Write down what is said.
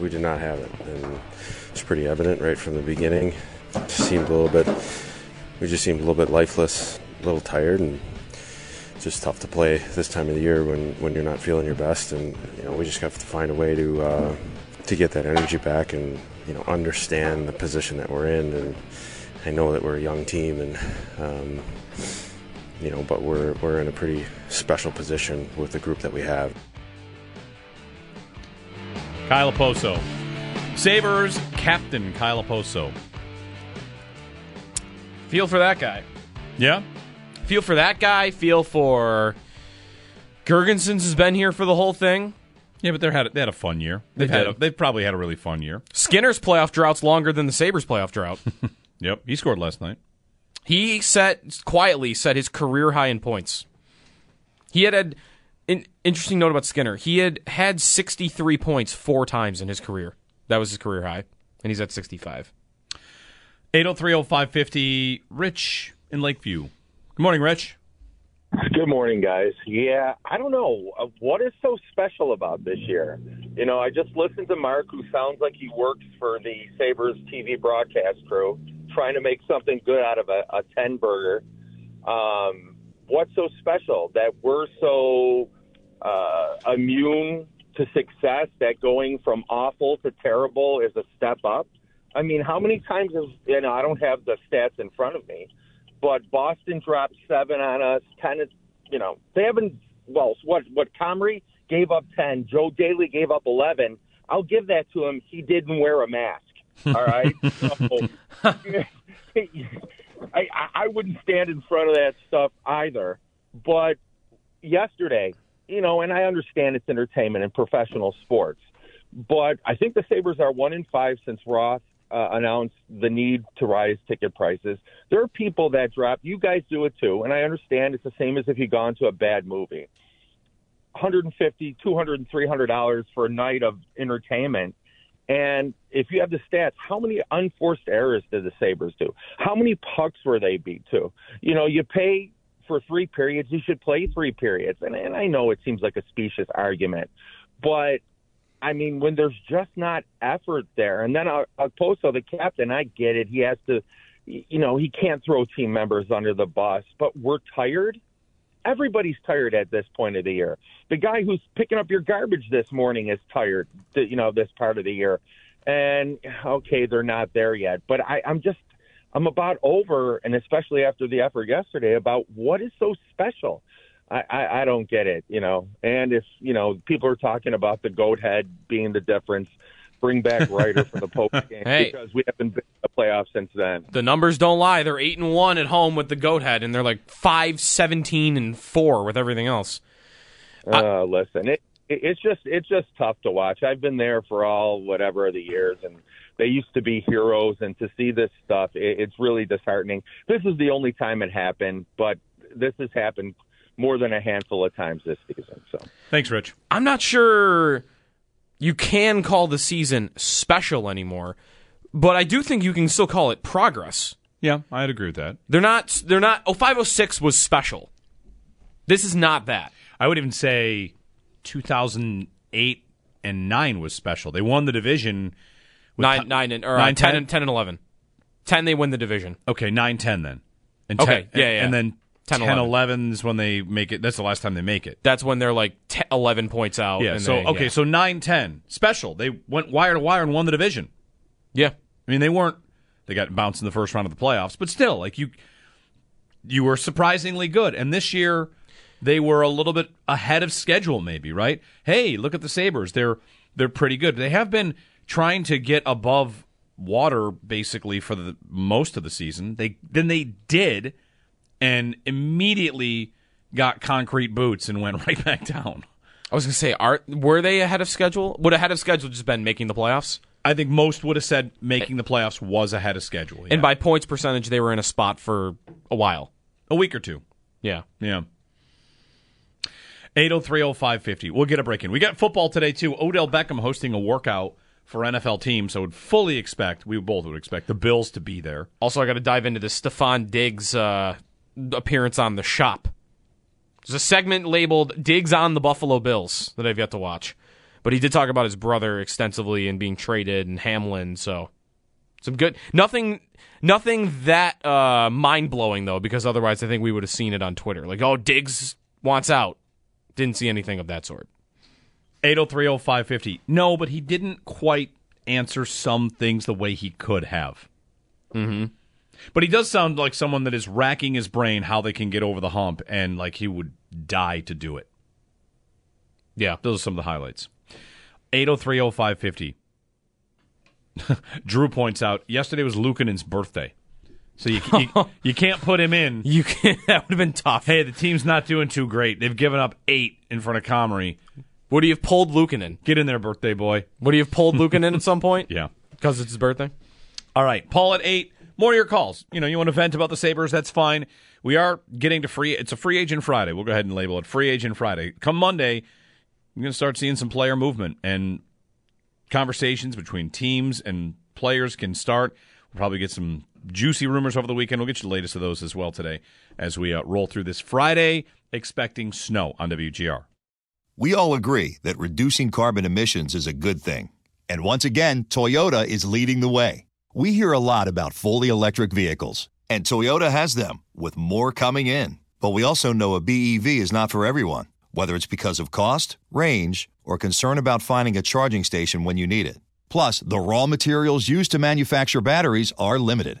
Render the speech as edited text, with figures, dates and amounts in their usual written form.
We did not have it, and it's pretty evident right from the beginning. We just seemed a little bit lifeless, a little tired, and just tough to play this time of the year when you're not feeling your best. And you know, we just have to find a way to get that energy back, and you know, understand the position that we're in. And I know that we're a young team, and you know, but we're in a pretty special position with the group that we have. Kyle Oposo. Sabres captain Kyle Oposo. Feel for that guy. Yeah? Feel for that guy. Feel for Girgensons has been here for the whole thing. Yeah, but they had a fun year. They've probably had a really fun year. Skinner's playoff drought's longer than the Sabres playoff drought. Yep. He scored last night. He quietly set his career high in points. He had an interesting note about Skinner. He had 63 points 4 times in his career. That was his career high, and he's at 65. 803-0550, Rich in Lakeview. Good morning, Rich. Good morning, guys. Yeah, I don't know. What is so special about this year? You know, I just listened to Mark, who sounds like he works for the Sabres TV broadcast crew, trying to make something good out of a 10-burger. What's so special that we're so immune to success, that going from awful to terrible is a step up? I mean, how many times has, you know, I don't have the stats in front of me, but Boston dropped 7 on us, 10, you know, they haven't, well, what Comrie gave up 10, Joe Daly gave up 11. I'll give that to him. He didn't wear a mask. All right. So, I wouldn't stand in front of that stuff either. But yesterday, you know, and I understand it's entertainment and professional sports, but I think the Sabres are 1-5 since Roth announced the need to rise ticket prices. There are people that drop. You guys do it too, and I understand it's the same as if you'd gone to a bad movie. $150, $200, $300 for a night of entertainment. And if you have the stats, how many unforced errors did the Sabres do? How many pucks were they beat to? You know, you pay for 3 periods, you should play 3 periods. And I know it seems like a specious argument, but, I mean, when there's just not effort there, and then Oposo, the captain, I get it. He has to, you know, he can't throw team members under the bus, but we're tired. Everybody's tired at this point of the year. The guy who's picking up your garbage this morning is tired, you know, this part of the year. And, okay, they're not there yet. But I'm about over, and especially after the effort yesterday, about what is so special. I don't get it, you know. And if, you know, people are talking about the Goathead being the difference, bring back Ryder for the Pope game because we haven't been in the playoffs since then. The numbers don't lie. They're 8-1 at home with the Goathead, and they're like 5-17-4 with everything else. Listen, it's just tough to watch. I've been there for all whatever the years, and they used to be heroes, and to see this stuff, it's really disheartening. This is the only time it happened, but this has happened more than a handful of times this season. So thanks, Rich. I'm not sure you can call the season special anymore, but I do think you can still call it progress. Yeah, I'd agree with that. They're not 05-06 was special. This is not that. I would even say 2008 and 9 was special. They won the division with 10 and 11. 10 they win the division. Okay, 9-10 then. And 10, okay, yeah. And then 10-11 is when they make it. That's the last time they make it. That's when they're like 11 points out. Yeah, and so 9-10. Special. They went wire to wire and won the division. Yeah. I mean, they got bounced in the first round of the playoffs, but still, like, you were surprisingly good. And this year, they were a little bit ahead of schedule maybe, right? Hey, look at the Sabres. They're pretty good. They have been trying to get above water basically for the most of the season. They did, and immediately got concrete boots and went right back down. I was going to say, were they ahead of schedule? Would ahead of schedule just been making the playoffs? I think most would have said making the playoffs was ahead of schedule. Yeah. And by points percentage, they were in a spot for a while. A week or two. Yeah. Yeah. 803-0550. We'll get a break in. We got football today, too. Odell Beckham hosting a workout for NFL teams, so we both would expect the Bills to be there. Also, I got to dive into this Stephon Diggs appearance on The Shop. There's a segment labeled Diggs on the Buffalo Bills that I've yet to watch. But he did talk about his brother extensively and being traded and Hamlin, so some good... Nothing that mind-blowing, though, because otherwise I think we would have seen it on Twitter. Like, oh, Diggs wants out. Didn't see anything of that sort. 803-0550. No, but he didn't quite answer some things the way he could have. Mm-hmm. But he does sound like someone that is racking his brain how they can get over the hump, and like he would die to do it. Yeah, those are some of the highlights. 803-0550. Drew points out, yesterday was Luukkonen's birthday. So you can't put him in. You can't. That would have been tough. Hey, the team's not doing too great. They've given up 8 in front of Comrie. Would he have pulled Luukkonen? Get in there, birthday boy. Would he have pulled Luukkonen at some point? Yeah. Because it's his birthday? All right. Paul at 8. More of your calls. You know, you want to vent about the Sabres, that's fine. We are getting to it's a free agent Friday. We'll go ahead and label it Free Agent Friday. Come Monday, you're going to start seeing some player movement, and conversations between teams and players can start. We'll probably get some juicy rumors over the weekend. We'll get you the latest of those as well today as we roll through this Friday, expecting snow on WGR. We all agree that reducing carbon emissions is a good thing. And once again, Toyota is leading the way. We hear a lot about fully electric vehicles, and Toyota has them, with more coming in. But we also know a BEV is not for everyone, whether it's because of cost, range, or concern about finding a charging station when you need it. Plus, the raw materials used to manufacture batteries are limited.